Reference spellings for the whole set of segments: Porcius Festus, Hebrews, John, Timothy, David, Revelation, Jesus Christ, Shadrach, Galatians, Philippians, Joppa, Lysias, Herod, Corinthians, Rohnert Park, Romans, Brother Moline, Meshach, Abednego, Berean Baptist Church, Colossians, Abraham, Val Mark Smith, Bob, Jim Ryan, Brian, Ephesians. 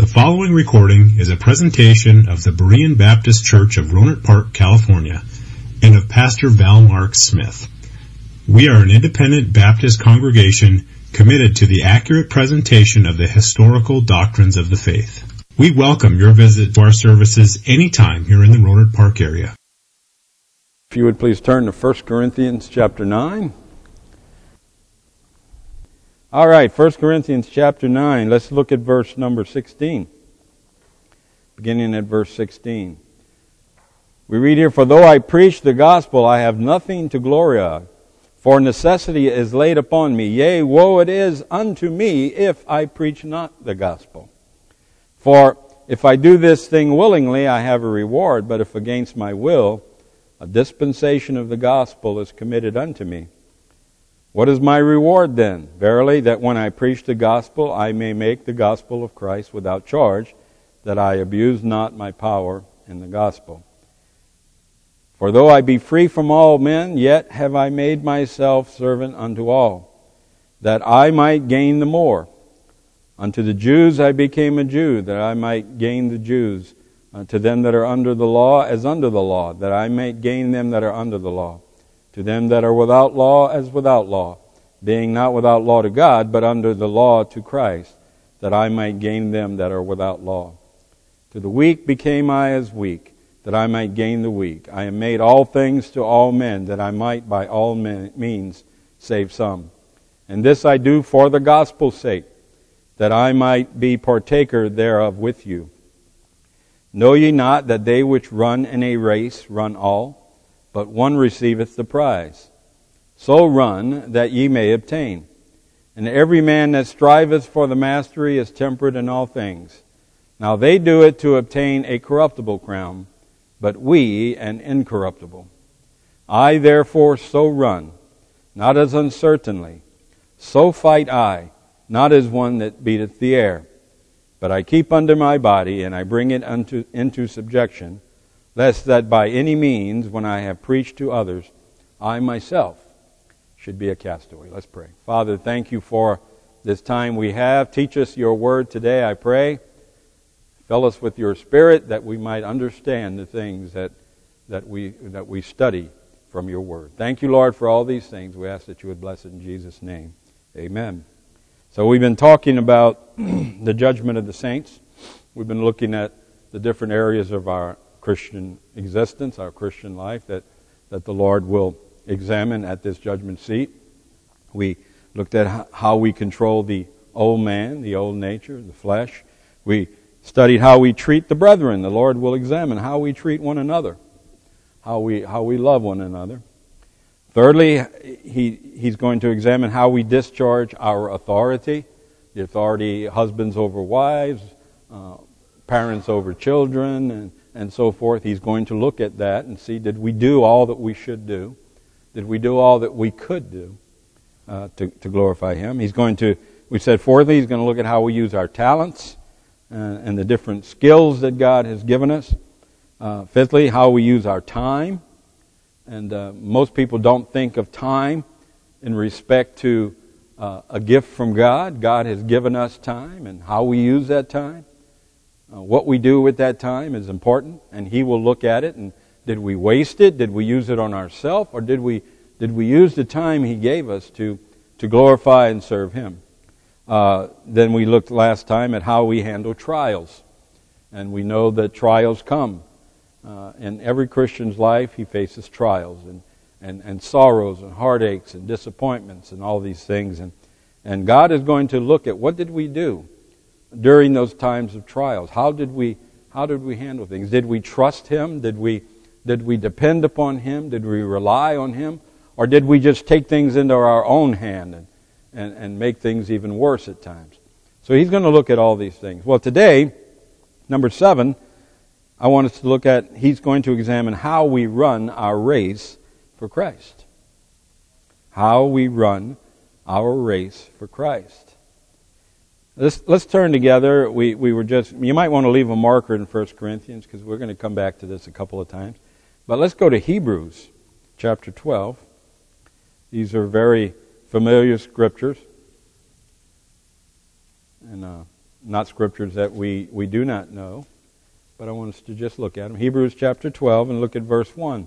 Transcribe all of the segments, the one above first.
The following recording is a presentation of the Berean Baptist Church of Rohnert Park, California, and of Pastor Val Mark Smith. We are an independent Baptist congregation committed to the accurate presentation of the historical doctrines of the faith. We welcome your visit to our services anytime here in the Rohnert Park area. If you would please turn to 1 Corinthians chapter 9. All right, 1 Corinthians chapter 9. Let's look at verse number 16. Beginning at verse 16. We read here, "For though I preach the gospel, I have nothing to glory of, for necessity is laid upon me. Yea, woe it is unto me if I preach not the gospel. For if I do this thing willingly, I have a reward, but if against my will, a dispensation of the gospel is committed unto me. What is my reward then? Verily, that when I preach the gospel, I may make the gospel of Christ without charge, that I abuse not my power in the gospel. For though I be free from all men, yet have I made myself servant unto all, that I might gain the more. Unto the Jews I became a Jew, that I might gain the Jews. To them that are under the law, as under the law, that I might gain them that are under the law. To them that are without law, as without law, being not without law to God, but under the law to Christ, that I might gain them that are without law. To the weak became I as weak, that I might gain the weak. I am made all things to all men, that I might by all means save some. And this I do for the gospel's sake, that I might be partaker thereof with you. Know ye not that they which run in a race run all? But one receiveth the prize. So run, that ye may obtain. And every man that striveth for the mastery is temperate in all things. Now they do it to obtain a corruptible crown, but we an incorruptible. I therefore so run, not as uncertainly, so fight I, not as one that beateth the air. But I keep under my body, and I bring it into subjection, lest that by any means, when I have preached to others, I myself should be a castaway." Let's pray. Father, thank you for this time we have. Teach us your word today, I pray. Fill us with your spirit that we might understand the things that we study from your word. Thank you, Lord, for all these things. We ask that you would bless it in Jesus' name. Amen. So we've been talking about the judgment of the saints. We've been looking at the different areas of our Christian existence, our Christian life, that the Lord will examine at this judgment seat. We looked at how we control the old man, the old nature, the flesh. We studied how we treat the brethren. The Lord will examine how we treat one another, how we love one another. Thirdly, he's going to examine how we discharge our authority, the authority husbands over wives, parents over children, and so forth. He's going to look at that and see, did we do all that we should do? Did we do all that we could do to glorify him? He's going to, we said fourthly, he's going to look at how we use our talents and the different skills that God has given us. Fifthly, how we use our time. And most people don't think of time in respect to a gift from God. God has given us time, and how we use that time. What we do with that time is important, and he will look at it. And did we waste it? Did we use it on ourselves? Or did we use the time he gave us to glorify and serve him? Then we looked last time at how we handle trials. And we know that trials come. In every Christian's life, he faces trials and sorrows and heartaches and disappointments and all these things. And God is going to look at what did we do during those times of trials. How did we handle things? Did we trust him? Did we depend upon him? Did we rely on him? Or did we just take things into our own hand and make things even worse at times? So he's going to look at all these things. Well, today, number 7, I want us to look at, he's going to examine how we run our race for Christ. How we run our race for Christ. Let's turn together. We were just, you might want to leave a marker in 1 Corinthians because we're going to come back to this a couple of times. But let's go to Hebrews chapter 12. These are very familiar scriptures. And not scriptures that we do not know, but I want us to just look at them. Hebrews chapter 12 and look at verse 1.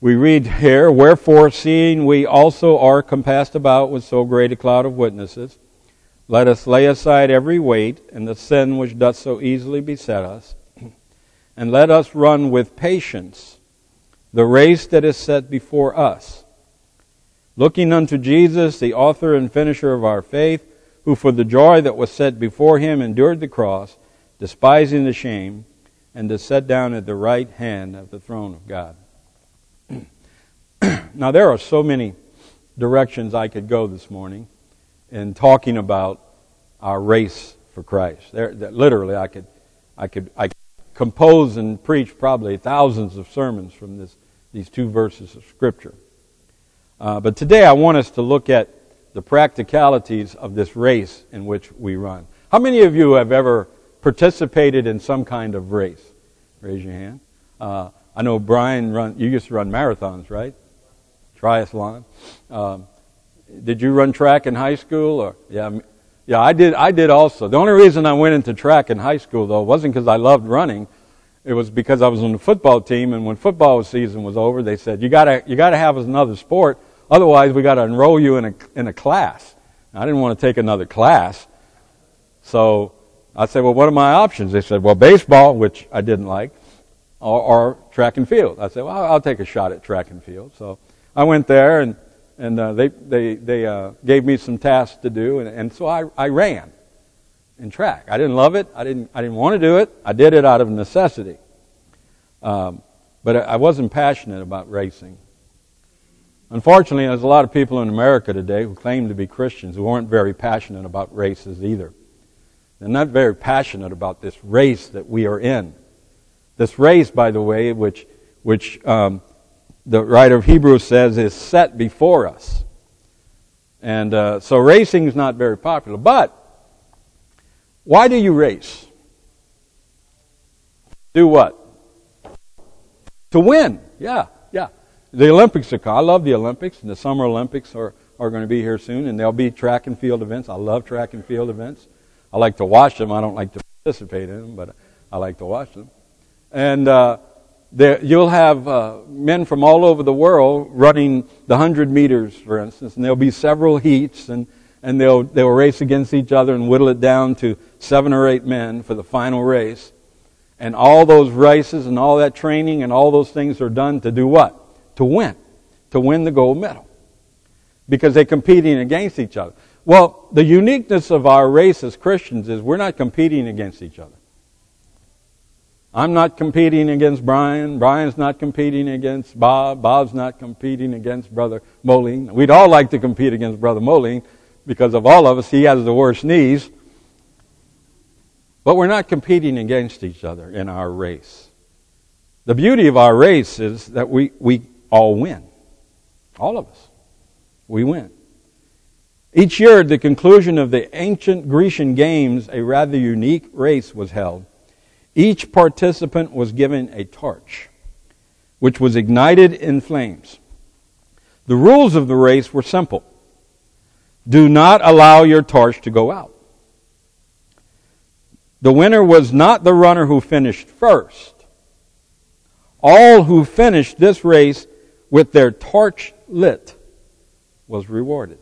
We read here, "Wherefore, seeing we also are compassed about with so great a cloud of witnesses, let us lay aside every weight and the sin which doth so easily beset us, and let us run with patience the race that is set before us, looking unto Jesus, the author and finisher of our faith, who for the joy that was set before him endured the cross, despising the shame, and is set down at the right hand of the throne of God." Now, there are so many directions I could go this morning in talking about our race for Christ. Literally, I could compose and preach probably thousands of sermons from these two verses of Scripture. But today I want us to look at the practicalities of this race in which we run. How many of you have ever participated in some kind of race? Raise your hand. I know Brian, you used to run marathons, right? Triathlon. Did you run track in high school? Or yeah, I did also. The only reason I went into track in high school, though, wasn't because I loved running. It was because I was on the football team, and when football season was over, they said, you gotta have another sport, otherwise we gotta enroll you in a class. And I didn't want to take another class. So I said, well, what are my options? They said, well, baseball, which I didn't like, or track and field. I said, well, I'll take a shot at track and field. So I went there, and they gave me some tasks to do, and so I ran in track. I didn't love it. I didn't want to do it. I did it out of necessity. But I wasn't passionate about racing. Unfortunately, there's a lot of people in America today who claim to be Christians who aren't very passionate about races either. They're not very passionate about this race that we are in. This race, by the way, which the writer of Hebrews says is set before us. And so racing is not very popular. But why do you race? Do what? To win. Yeah. The Olympics are coming. I love the Olympics, and the Summer Olympics are going to be here soon, and there'll be track and field events. I love track and field events. I like to watch them. I don't like to participate in them, but I like to watch them. And you'll have men from all over the world running the 100 meters, for instance, and there'll be several heats, and they'll race against each other and whittle it down to 7 or 8 men for the final race. And all those races and all that training and all those things are done to do what? To win the gold medal, because they're competing against each other. Well, the uniqueness of our race as Christians is we're not competing against each other. I'm not competing against Brian. Brian's not competing against Bob. Bob's not competing against Brother Moline. We'd all like to compete against Brother Moline because of all of us, he has the worst knees. But we're not competing against each other in our race. The beauty of our race is that we all win. All of us. We win. Each year at the conclusion of the ancient Grecian games, a rather unique race was held. Each participant was given a torch, which was ignited in flames. The rules of the race were simple. Do not allow your torch to go out. The winner was not the runner who finished first. All who finished this race with their torch lit was rewarded.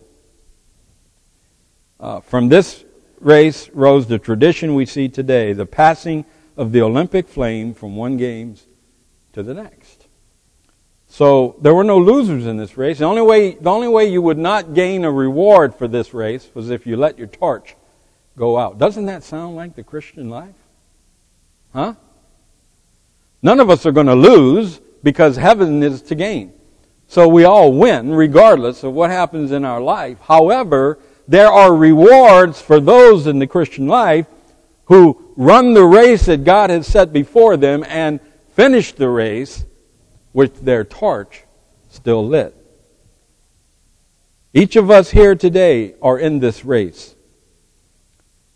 From this race rose the tradition we see today, the passing of the Olympic flame from one games to the next. So there were no losers in this race. The only way you would not gain a reward for this race was if you let your torch go out. Doesn't that sound like the Christian life? Huh? None of us are going to lose because heaven is to gain. So we all win regardless of what happens in our life. However, there are rewards for those in the Christian life who run the race that God has set before them and finish the race with their torch still lit. Each of us here today are in this race.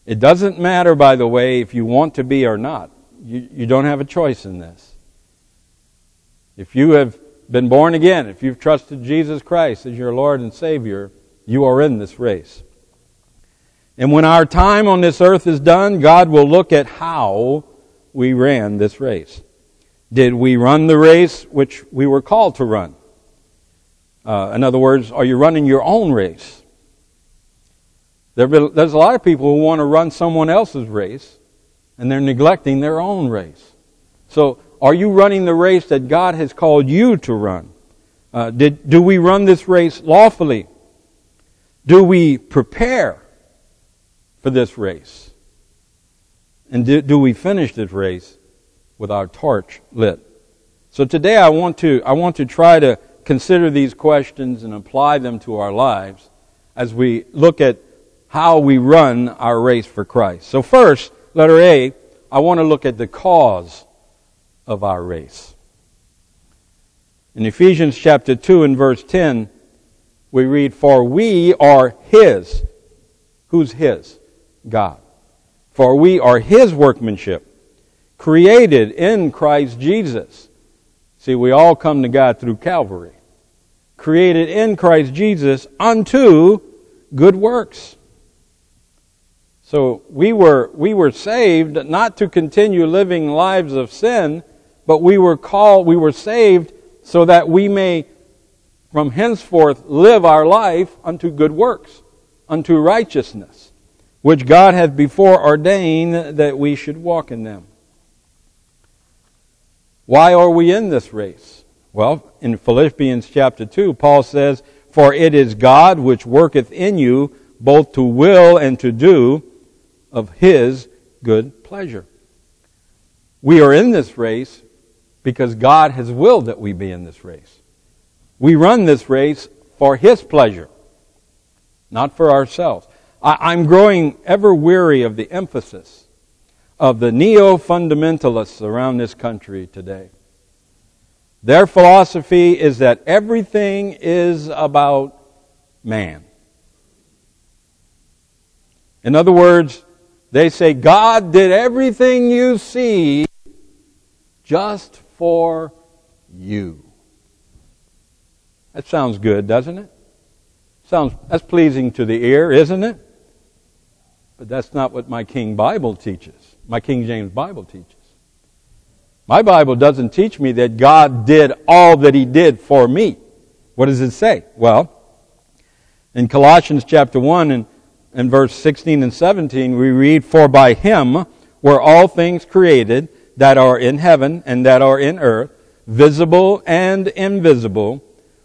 It doesn't matter, by the way, if you want to be or not. You don't have a choice in this. If you have been born again, if you've trusted Jesus Christ as your Lord and Savior, you are in this race. And when our time on this earth is done, God will look at how we ran this race. Did we run the race which we were called to run? In other words, are you running your own race? There's a lot of people who want to run someone else's race, and they're neglecting their own race. So, are you running the race that God has called you to run? Do we run this race lawfully? Do we prepare for this race? And do we finish this race with our torch lit? So today I want to try to consider these questions and apply them to our lives as we look at how we run our race for Christ. So first, letter A, I want to look at the cause of our race. In Ephesians chapter 2 and verse 10, we read, "For we are His." Who's His? God. "For we are His workmanship, created in Christ Jesus." See, we all come to God through Calvary. "Created in Christ Jesus unto good works." So we were saved not to continue living lives of sin, but we were saved so that we may from henceforth live our life unto good works, unto righteousness, which God hath before ordained that we should walk in them. Why are we in this race? Well, in Philippians chapter 2, Paul says, "For it is God which worketh in you both to will and to do of His good pleasure." We are in this race because God has willed that we be in this race. We run this race for His pleasure, not for ourselves. I'm growing ever weary of the emphasis of the neo-fundamentalists around this country today. Their philosophy is that everything is about man. In other words, they say, God did everything you see just for you. That sounds good, doesn't it? That's pleasing to the ear, isn't it? But that's not what my King Bible teaches. My King James Bible teaches. My Bible doesn't teach me that God did all that He did for me. What does it say? Well, in Colossians chapter 1 and verse 16 and 17, we read, "For by Him were all things created that are in heaven and that are in earth, visible and invisible,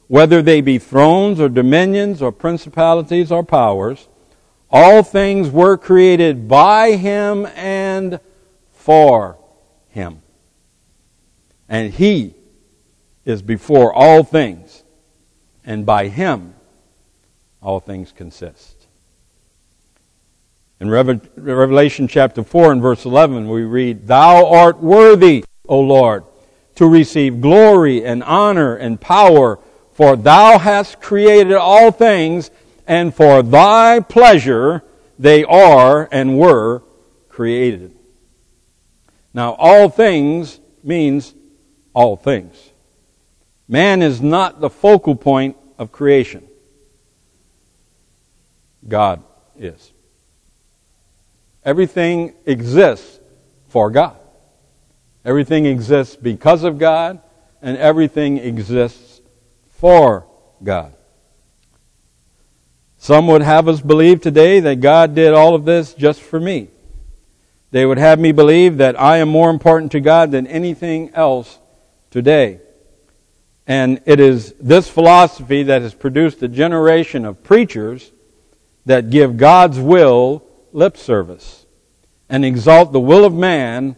whether they be thrones or dominions or principalities or powers. All things were created by Him and for Him. And He is before all things, and by Him all things consist." In Revelation chapter 4 and verse 11, we read, "Thou art worthy, O Lord, to receive glory and honor and power, for Thou hast created all things, and for Thy pleasure they are and were created." Now, all things means all things. Man is not the focal point of creation. God is. Everything exists for God. Everything exists because of God, and everything exists for God. Some would have us believe today that God did all of this just for me. They would have me believe that I am more important to God than anything else today. And it is this philosophy that has produced a generation of preachers that give God's will lip service and exalt the will of man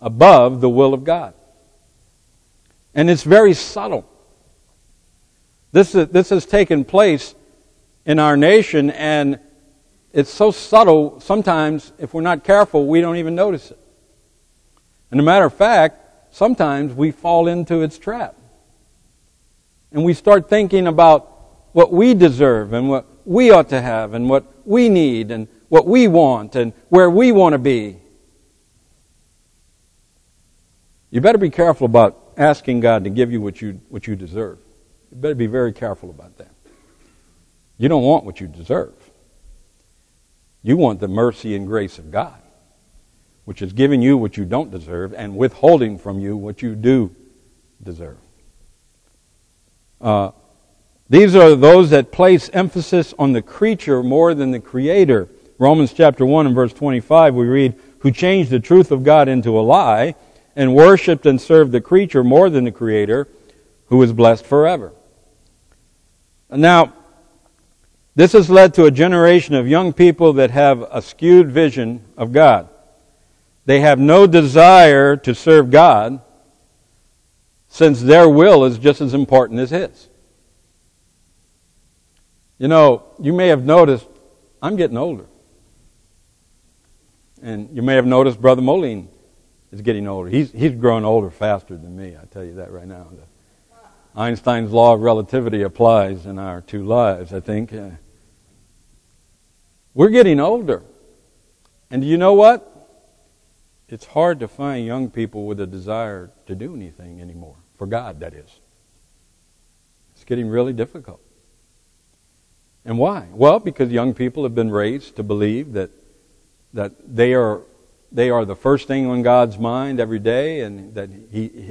above the will of God. And it's very subtle. This has taken place in our nation, and it's so subtle, sometimes, if we're not careful, we don't even notice it. And a matter of fact, sometimes we fall into its trap. And we start thinking about what we deserve and what we ought to have and what we need and what we want and where we want to be. You better be careful about asking God to give you what you deserve. You better be very careful about that. You don't want what you deserve. You want the mercy and grace of God, which is giving you what you don't deserve and withholding from you what you do deserve. These are those that place emphasis on the creature more than the Creator. Romans chapter 1 and verse 25, we read, "Who changed the truth of God into a lie and worshipped and served the creature more than the Creator, who is blessed forever." Now, this has led to a generation of young people that have a skewed vision of God. They have no desire to serve God, since their will is just as important as His. You know, you may have noticed, I'm getting older. And you may have noticed Brother Moline is getting older. He's growing older faster than me, I tell you that right now. Einstein's law of relativity applies in our two lives, I think. We're getting older. And do you know what? It's hard to find young people with a desire to do anything anymore. For God, that is. It's getting really difficult. And why? Well, because young people have been raised to believe that they are the first thing on God's mind every day, and that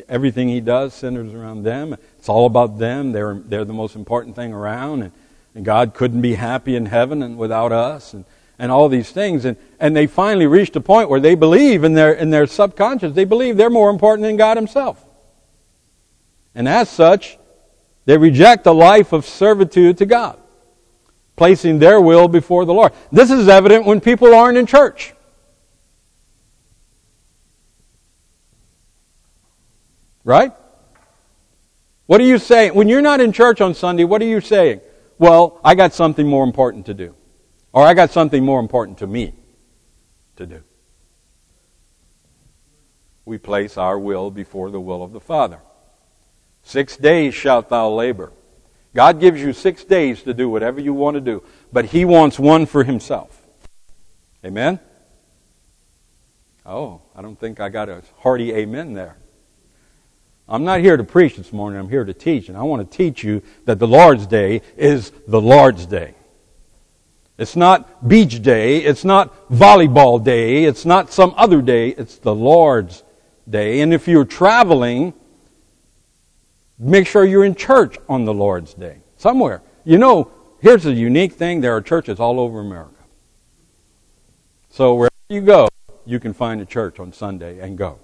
everything He does centers around them. It's all about them. They're the most important thing around, and God couldn't be happy in heaven and without us, and all these things. And they finally reached a point where they believe in their subconscious, they believe they're more important than God Himself. And as such, they reject a life of servitude to God, placing their will before the Lord. This is evident when people aren't in church. Right? What are you saying? When you're not in church on Sunday, what are you saying? Well, I got something more important to do. Or I got something more important to me to do. We place our will before the will of the Father. 6 days shalt thou labor. God gives you 6 days to do whatever you want to do, but He wants one for Himself. Amen? Oh, I don't think I got a hearty amen there. I'm not here to preach this morning. I'm here to teach. And I want to teach you that the Lord's Day is the Lord's Day. It's not beach day. It's not volleyball day. It's not some other day. It's the Lord's Day. And if you're traveling, make sure you're in church on the Lord's Day. Somewhere. You know, here's a unique thing. There are churches all over America. So wherever you go, you can find a church on Sunday and go.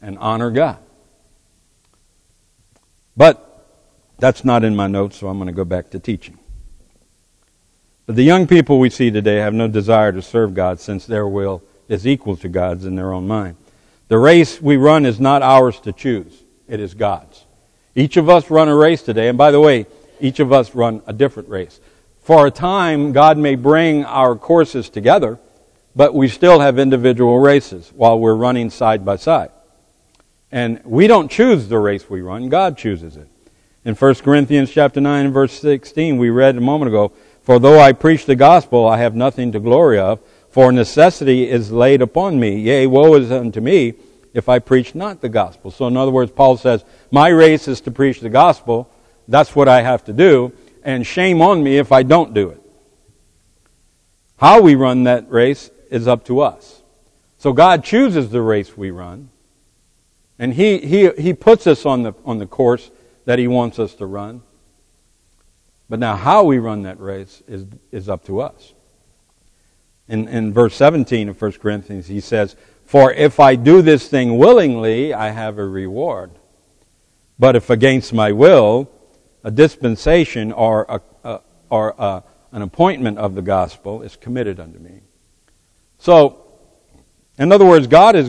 And honor God. But that's not in my notes, so I'm going to go back to teaching. But the young people we see today have no desire to serve God, since their will is equal to God's in their own mind. The race we run is not ours to choose. It is God's. Each of us run a race today. And by the way, each of us run a different race. For a time, God may bring our courses together, but we still have individual races while we're running side by side. And we don't choose the race we run. God chooses it. In 1 Corinthians chapter 9 and verse 16, we read a moment ago, "For though I preach the gospel, I have nothing to glory of, for necessity is laid upon me. Yea, woe is unto me if I preach not the gospel." So in other words, Paul says, my race is to preach the gospel. That's what I have to do. And shame on me if I don't do it. How we run that race is up to us. So God chooses the race we run. And he puts us on the course that He wants us to run. But now how we run that race is up to us. In verse 17 of 1 Corinthians, he says, "For if I do this thing willingly, I have a reward. But if against my will, a dispensation or an appointment of the gospel is committed unto me." So, in other words, God's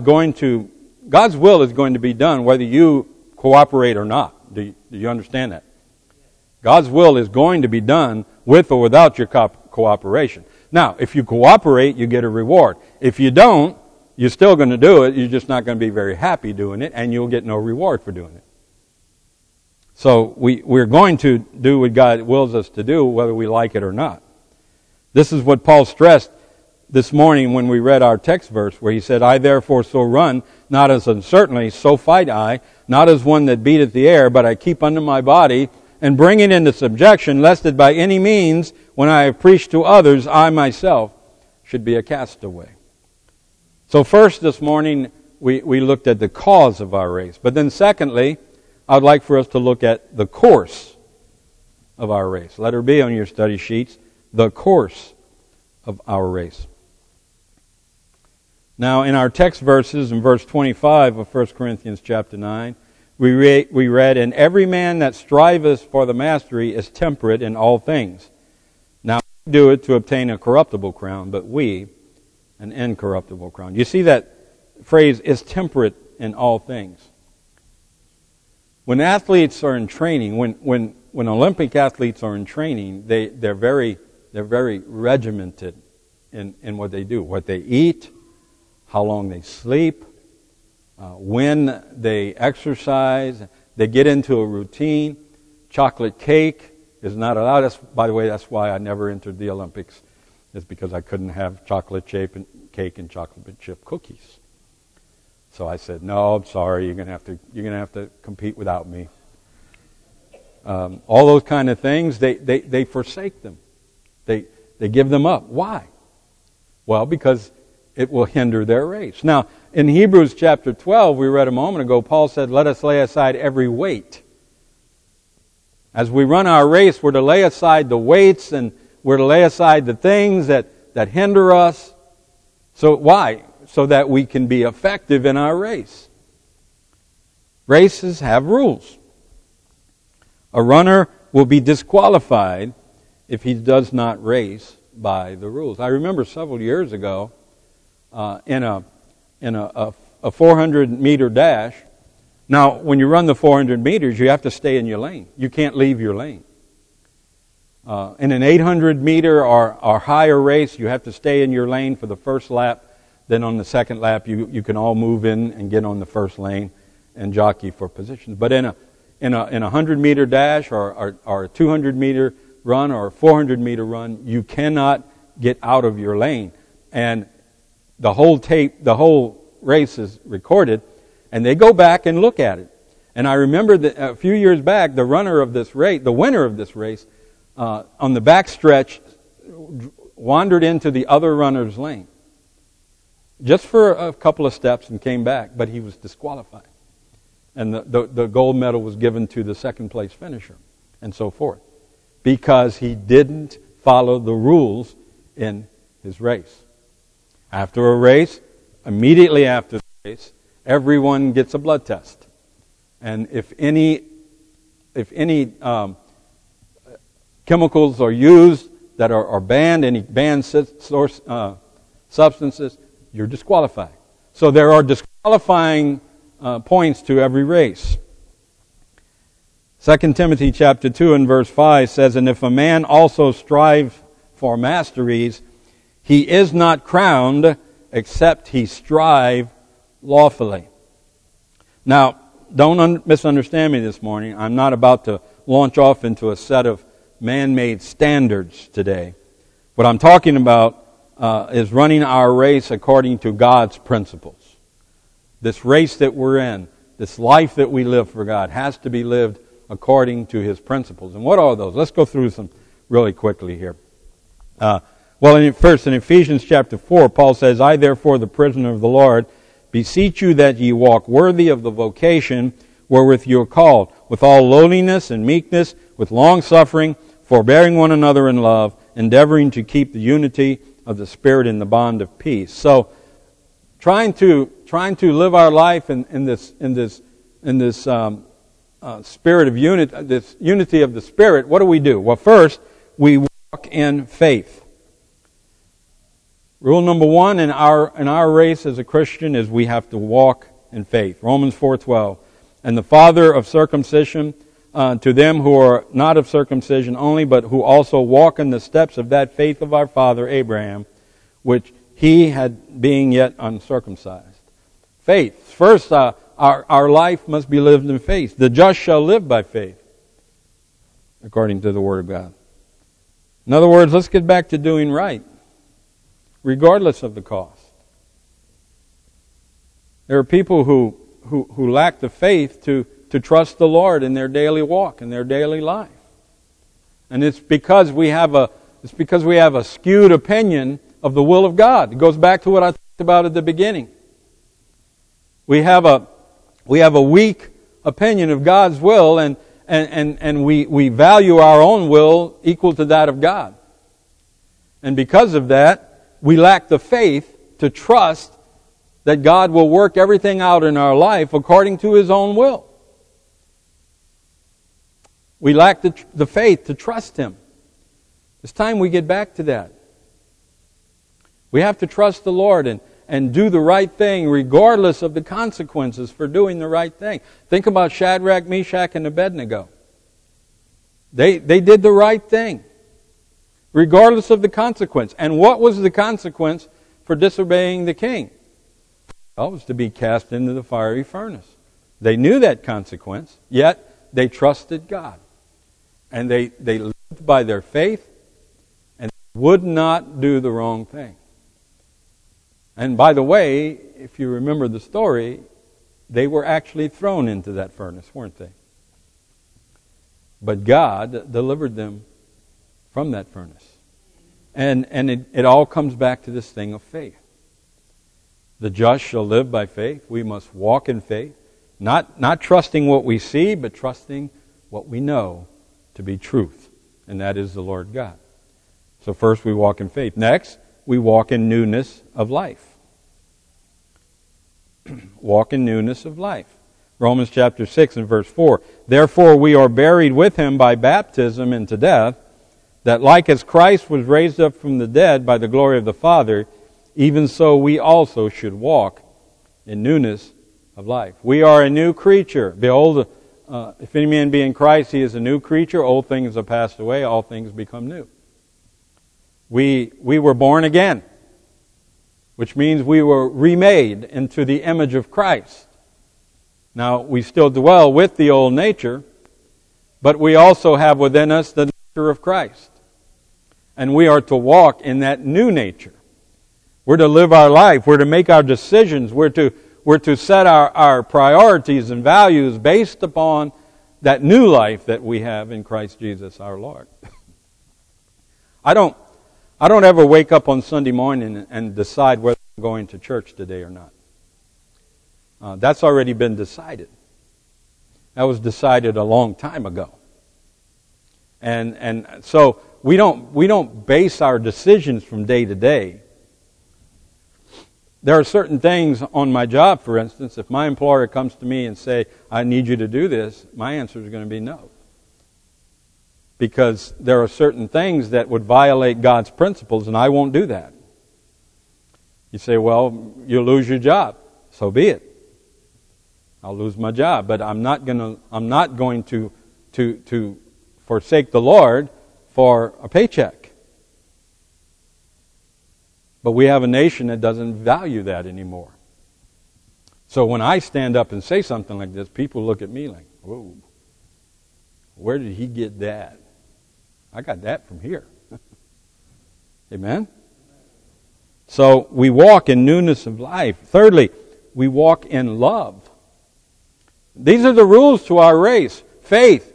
will is going to be done whether you cooperate or not. Do you understand that? God's will is going to be done with or without your cooperation. Now, if you cooperate, you get a reward. If you don't, you're still going to do it. You're just not going to be very happy doing it, and you'll get no reward for doing it. So we're going to do what God wills us to do whether we like it or not. This is what Paul stressed this morning when we read our text verse where he said, "I therefore so run, not as uncertainly, so fight I, not as one that beateth the air, but I keep under my body, and bring it into subjection, lest that by any means, when I have preached to others, I myself should be a castaway. So first this morning, we looked at the cause of our race. But then secondly, I'd like for us to look at the course of our race. Letter B on your study sheets, the course of our race. Now in our text verses, in verse 25 of 1 Corinthians chapter 9, we read, "And every man that striveth for the mastery is temperate in all things. Now we do it to obtain a corruptible crown, but we an incorruptible crown." You see that phrase, "is temperate in all things." When athletes are in training, when Olympic athletes are in training, they're very regimented in what they do, what they eat, how long they sleep, when they exercise. They get into a routine. Chocolate cake is not allowed. That's, by the way, that's why I never entered the Olympics. It's because I couldn't have chocolate chip and cake and chocolate chip cookies. So I said, "No, I'm sorry. You're gonna have to compete without me." All those kind of things, they forsake them. They give them up. Why? Well, because it will hinder their race. Now, in Hebrews chapter 12, we read a moment ago, Paul said, "Let us lay aside every weight." As we run our race, we're to lay aside the weights and we're to lay aside the things that hinder us. So why? So that we can be effective in our race. Races have rules. A runner will be disqualified if he does not race by the rules. I remember several years ago in a 400-meter dash. Now, when you run the 400 meters, you have to stay in your lane. You can't leave your lane. In an 800-meter or higher race, you have to stay in your lane for the first lap. Then on the second lap, you can all move in and get on the first lane and jockey for positions. But in a 100-meter dash or a 200-meter run or a 400-meter run, you cannot get out of your lane. And the whole race is recorded, and they go back and look at it. And I remember that a few years back, the winner of this race, on the back stretch, wandered into the other runner's lane just for a couple of steps and came back, but he was disqualified. And the gold medal was given to the second place finisher and so forth because he didn't follow the rules in his race. After a race, immediately after the race, everyone gets a blood test. And if any chemicals are used that are banned, any banned substances, you're disqualified. So there are disqualifying points to every race. 2 Timothy chapter 2 and verse 5 says, "And if a man also strive for masteries, he is not crowned except he strive lawfully." Now, don't misunderstand me this morning. I'm not about to launch off into a set of man-made standards today. What I'm talking about is running our race according to God's principles. This race that we're in, this life that we live for God, has to be lived according to His principles. And what are those? Let's go through some really quickly here. First, in Ephesians chapter 4, Paul says, "I therefore, the prisoner of the Lord, beseech you that ye walk worthy of the vocation wherewith you are called, with all lowliness and meekness, with long-suffering, forbearing one another in love, endeavoring to keep the unity of the Spirit in the bond of peace." So, trying to live our life in this spirit of unity, this unity of the Spirit. What do? Well, first we walk in faith. Rule number one in our race as a Christian is we have to walk in faith. Romans 4:12, "And the Father of circumcision, to them who are not of circumcision only, but who also walk in the steps of that faith of our father Abraham, which he had being yet uncircumcised." Faith. First, our life must be lived in faith. The just shall live by faith, according to the Word of God. In other words, let's get back to doing right, regardless of the cost. There are people who lack the faith to trust the Lord in their daily walk, in their daily life. And it's because we have a skewed opinion of the will of God. It goes back to what I talked about at the beginning. We have a weak opinion of God's will, and we value our own will equal to that of God. And because of that, we lack the faith to trust that God will work everything out in our life according to His own will. We lack the faith to trust Him. It's time we get back to that. We have to trust the Lord and do the right thing regardless of the consequences for doing the right thing. Think about Shadrach, Meshach, and Abednego. They did the right thing regardless of the consequence. And what was the consequence for disobeying the king? Well, it was to be cast into the fiery furnace. They knew that consequence, yet they trusted God. And they lived by their faith, would not do the wrong thing. And by the way, if you remember the story, they were actually thrown into that furnace, weren't they? But God delivered them from that furnace. And it all comes back to this thing of faith. The just shall live by faith. We must walk in faith, not trusting what we see, but trusting what we know to be truth, and that is the Lord God. So first we walk in faith. Next, we walk in newness of life. Walk in newness of life. Romans chapter 6 and verse 4. Therefore we are buried with Him by baptism into death, that like as Christ was raised up from the dead by the glory of the Father, even so we also should walk in newness of life. We are a new creature. Behold, if any man be in Christ, he is a new creature. Old things are passed away, all things become new. We were born again, which means we were remade into the image of Christ. Now, we still dwell with the old nature, but we also have within us the nature of Christ. And we are to walk in that new nature. We're to live our life. We're to make our decisions. We're to set our priorities and values based upon that new life that we have in Christ Jesus our Lord. I don't ever wake up on Sunday morning and decide whether I'm going to church today or not. That's already been decided. That was decided a long time ago. And so we don't base our decisions from day to day. There are certain things on my job, for instance, if my employer comes to me and say, I need you to do this, my answer is going to be no. Because there are certain things that would violate God's principles, and I won't do that. You say, well, you'll lose your job. So be it. I'll lose my job, but I'm not going to forsake the Lord for a paycheck. But we have a nation that doesn't value that anymore. So when I stand up and say something like this, people look at me like, whoa, where did he get that? I got that from here. Amen? So we walk in newness of life. Thirdly, we walk in love. These are the rules to our race. Faith,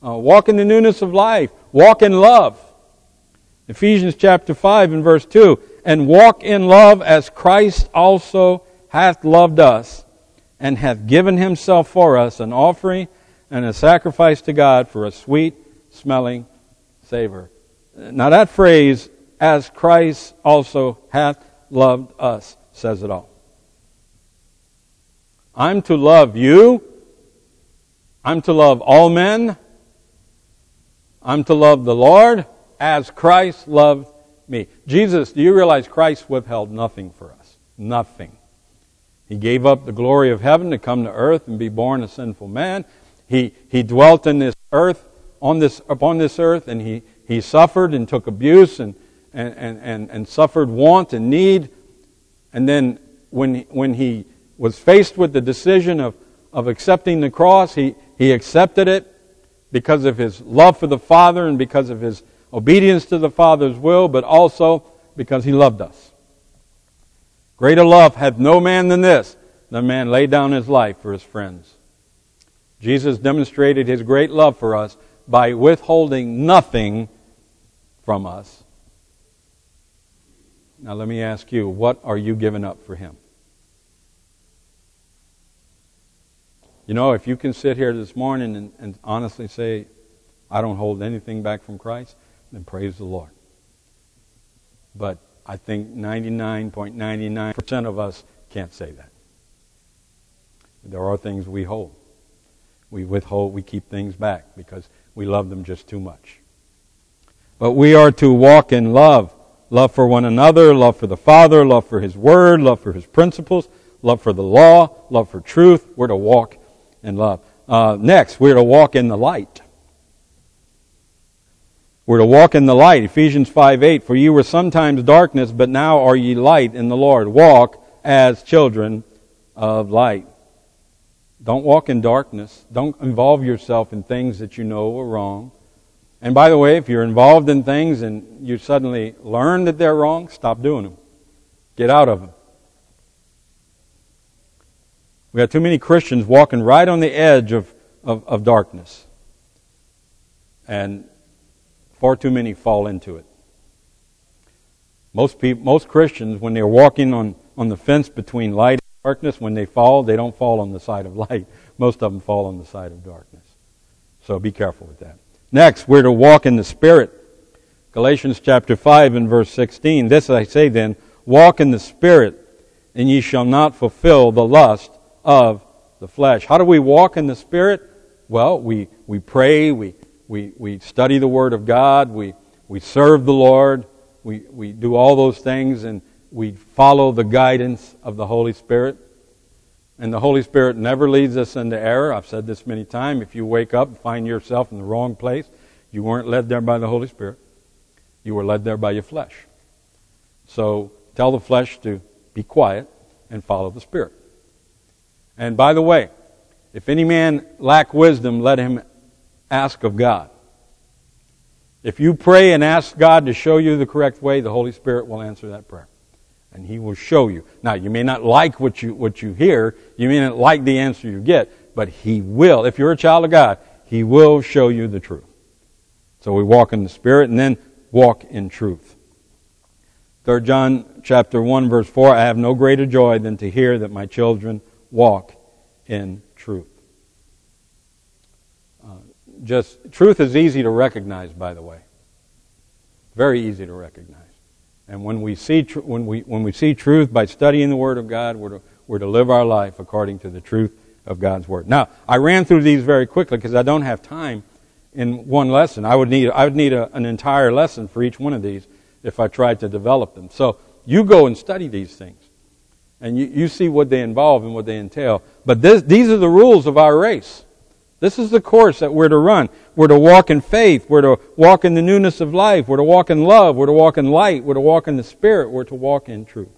walk in the newness of life, walk in love. Ephesians chapter 5 and verse 2, and walk in love as Christ also hath loved us and hath given Himself for us, an offering and a sacrifice to God for a sweet-smelling savor. Now that phrase, as Christ also hath loved us, says it all. I'm to love you. I'm to love all men. I'm to love the Lord as Christ loved me. Jesus, do you realize Christ withheld nothing for us? Nothing. He gave up the glory of heaven to come to earth and be born a sinful man. He dwelt in this earth, upon this earth, and he suffered and took abuse and suffered want and need. And then when he was faced with the decision of accepting the cross, he accepted it because of his love for the Father and because of his obedience to the Father's will, but also because he loved us. Greater love hath no man than this, that a man lay down his life for his friends. Jesus demonstrated His great love for us by withholding nothing from us. Now let me ask you, what are you giving up for Him? You know, if you can sit here this morning and honestly say, I don't hold anything back from Christ, then praise the Lord. But I think 99.99% of us can't say that. There are things we hold. We withhold, we keep things back because we love them just too much. But we are to walk in love. Love for one another, love for the Father, love for His Word, love for His principles, love for the law, love for truth. We're to walk in love. Next, we're to walk in the light. We're to walk in the light. Ephesians 5:8, for you were sometimes darkness, but now are ye light in the Lord. Walk as children of light. Don't walk in darkness. Don't involve yourself in things that you know are wrong. And by the way, if you're involved in things and you suddenly learn that they're wrong, stop doing them. Get out of them. We have too many Christians walking right on the edge of darkness. And far too many fall into it. Most Christians, when they're walking on the fence between light and darkness, when they fall, they don't fall on the side of light. Most of them fall on the side of darkness. So be careful with that. Next, we're to walk in the Spirit. Galatians chapter 5 and verse 16. This I say then, walk in the Spirit, and ye shall not fulfill the lust of the flesh. How do we walk in the Spirit? Well, we pray, we study the Word of God, we serve the Lord, we do all those things, and we follow the guidance of the Holy Spirit. And the Holy Spirit never leads us into error. I've said this many times. If you wake up and find yourself in the wrong place, you weren't led there by the Holy Spirit. You were led there by your flesh. So tell the flesh to be quiet and follow the Spirit. And by the way, if any man lack wisdom, let him ask of God. If you pray and ask God to show you the correct way, the Holy Spirit will answer that prayer. And He will show you. Now, you may not like what you hear. You may not like the answer you get. But He will. If you're a child of God, He will show you the truth. So we walk in the Spirit and then walk in truth. 3 John chapter 1, verse 4, I have no greater joy than to hear that my children walk in truth. Truth is easy to recognize, by the way. Very easy to recognize. And when we see truth by studying the Word of God, we're to live our life according to the truth of God's Word. Now, I ran through these very quickly because I don't have time in one lesson. I would need an entire lesson for each one of these if I tried to develop them. So you go and study these things, and you see what they involve and what they entail. But these are the rules of our race. This is the course that we're to run. We're to walk in faith. We're to walk in the newness of life. We're to walk in love. We're to walk in light. We're to walk in the Spirit. We're to walk in truth.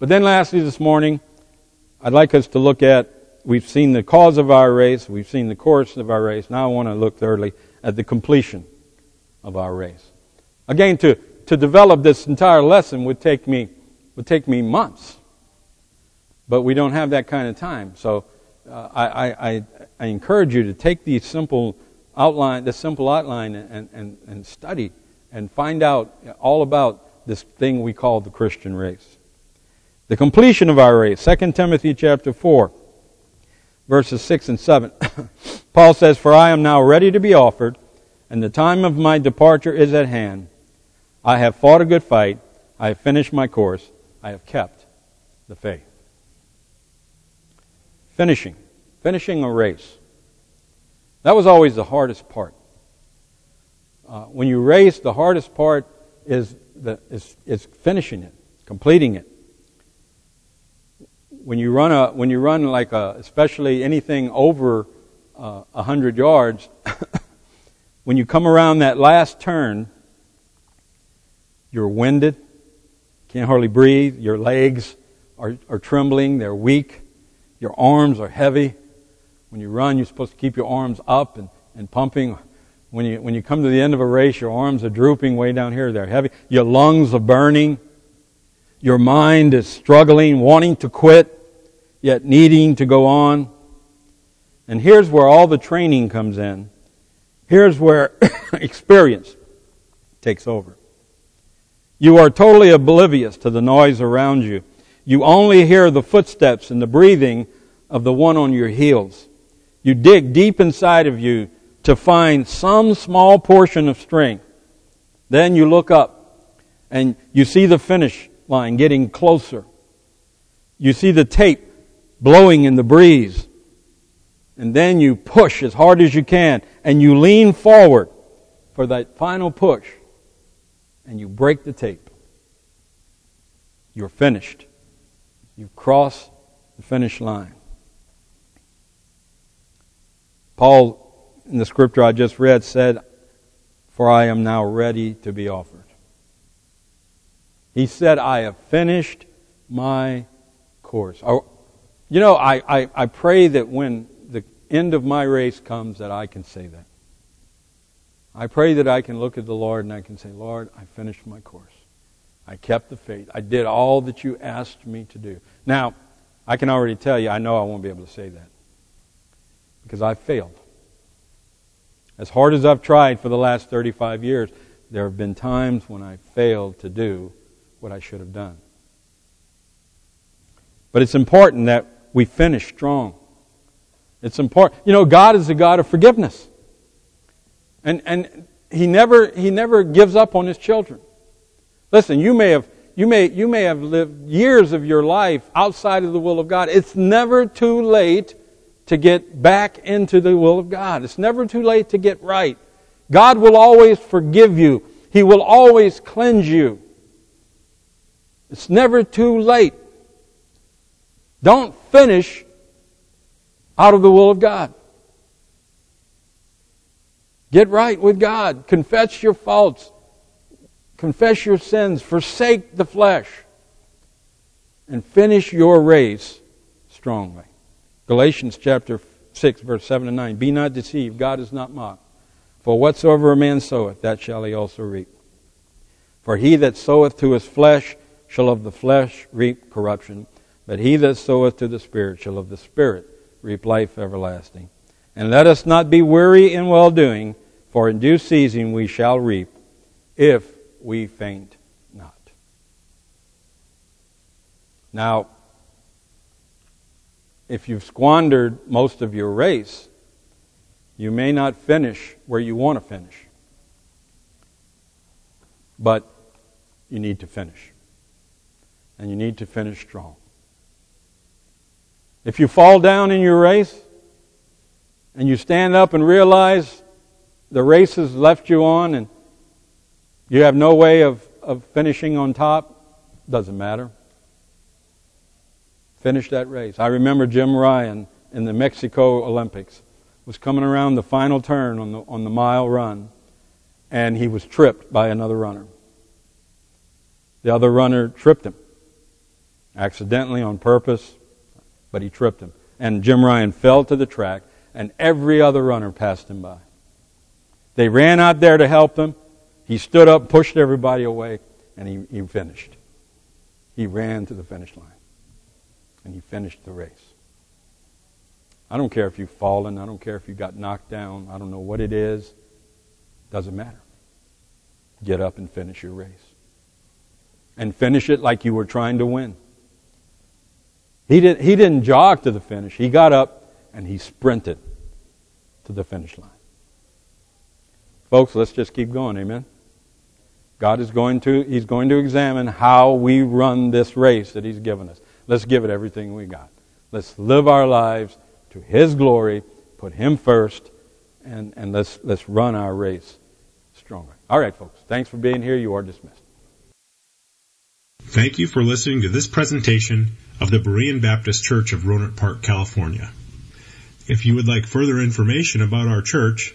But then lastly this morning, I'd like us to look at, we've seen the cause of our race. We've seen the course of our race. Now I want to look thirdly at the completion of our race. Again, to develop this entire lesson would take me months. But we don't have that kind of time. So I encourage you to take this simple outline, and study and find out all about this thing we call the Christian race. The completion of our race. 2 Timothy chapter 4, verses 6 and 7. Paul says, for I am now ready to be offered, and the time of my departure is at hand. I have fought a good fight. I have finished my course. I have kept the faith. Finishing a race. That was always the hardest part. When you race, the hardest part is finishing it, completing it. When you run especially anything over 100 yards, when you come around that last turn, you're winded, can't hardly breathe, your legs are trembling, they're weak. Your arms are heavy. When you run, you're supposed to keep your arms up and pumping. When you come to the end of a race, your arms are drooping way down here. They're heavy. Your lungs are burning. Your mind is struggling, wanting to quit, yet needing to go on. And here's where all the training comes in. Here's where experience takes over. You are totally oblivious to the noise around you. You only hear the footsteps and the breathing of the one on your heels. You dig deep inside of you to find some small portion of strength. Then you look up and you see the finish line getting closer. You see the tape blowing in the breeze. And then you push as hard as you can and you lean forward for that final push and you break the tape. You're finished. You cross the finish line. Paul, in the scripture I just read, said, "For I am now ready to be offered." He said, "I have finished my course." You know, I pray that when the end of my race comes that I can say that. I pray that I can look at the Lord and I can say, "Lord, I finished my course. I kept the faith. I did all that you asked me to do." Now, I can already tell you, I know I won't be able to say that, because I failed. As hard as I've tried for the last 35 years, there have been times when I failed to do what I should have done. But it's important that we finish strong. It's important. You know, God is the God of forgiveness. And He never gives up on His children. Listen, you may have lived years of your life outside of the will of God. It's never too late to get back into the will of God. It's never too late to get right. God will always forgive you. He will always cleanse you. It's never too late. Don't finish out of the will of God. Get right with God. Confess your faults. Confess your sins. Forsake the flesh. And finish your race strongly. Galatians chapter 6, verse 7 and 9. "Be not deceived, God is not mocked. For whatsoever a man soweth, that shall he also reap. For he that soweth to his flesh shall of the flesh reap corruption. But he that soweth to the Spirit shall of the Spirit reap life everlasting. And let us not be weary in well-doing, for in due season we shall reap, if we faint not." Now, if you've squandered most of your race, you may not finish where you want to finish. But you need to finish. And you need to finish strong. If you fall down in your race and you stand up and realize the race has left you on and you have no way of finishing on top, doesn't matter. Finish that race. I remember Jim Ryan in the Mexico Olympics was coming around the final turn on the mile run, and he was tripped by another runner. The other runner tripped him, accidentally, on purpose, but he tripped him. And Jim Ryan fell to the track, and every other runner passed him by. They ran out there to help him. He stood up, pushed everybody away, and he finished. He ran to the finish line. And he finished the race. I don't care if you've fallen. I don't care if you got knocked down. I don't know what it is. Doesn't matter. Get up and finish your race. And finish it like you were trying to win. He didn't jog to the finish. He got up and he sprinted to the finish line. Folks, let's just keep going. Amen. God is going to examine how we run this race that He's given us. Let's give it everything we got. Let's live our lives to His glory, put Him first, and let's run our race stronger. All right, folks. Thanks for being here. You are dismissed. Thank you for listening to this presentation of the Berean Baptist Church of Rohnert Park, California. If you would like further information about our church,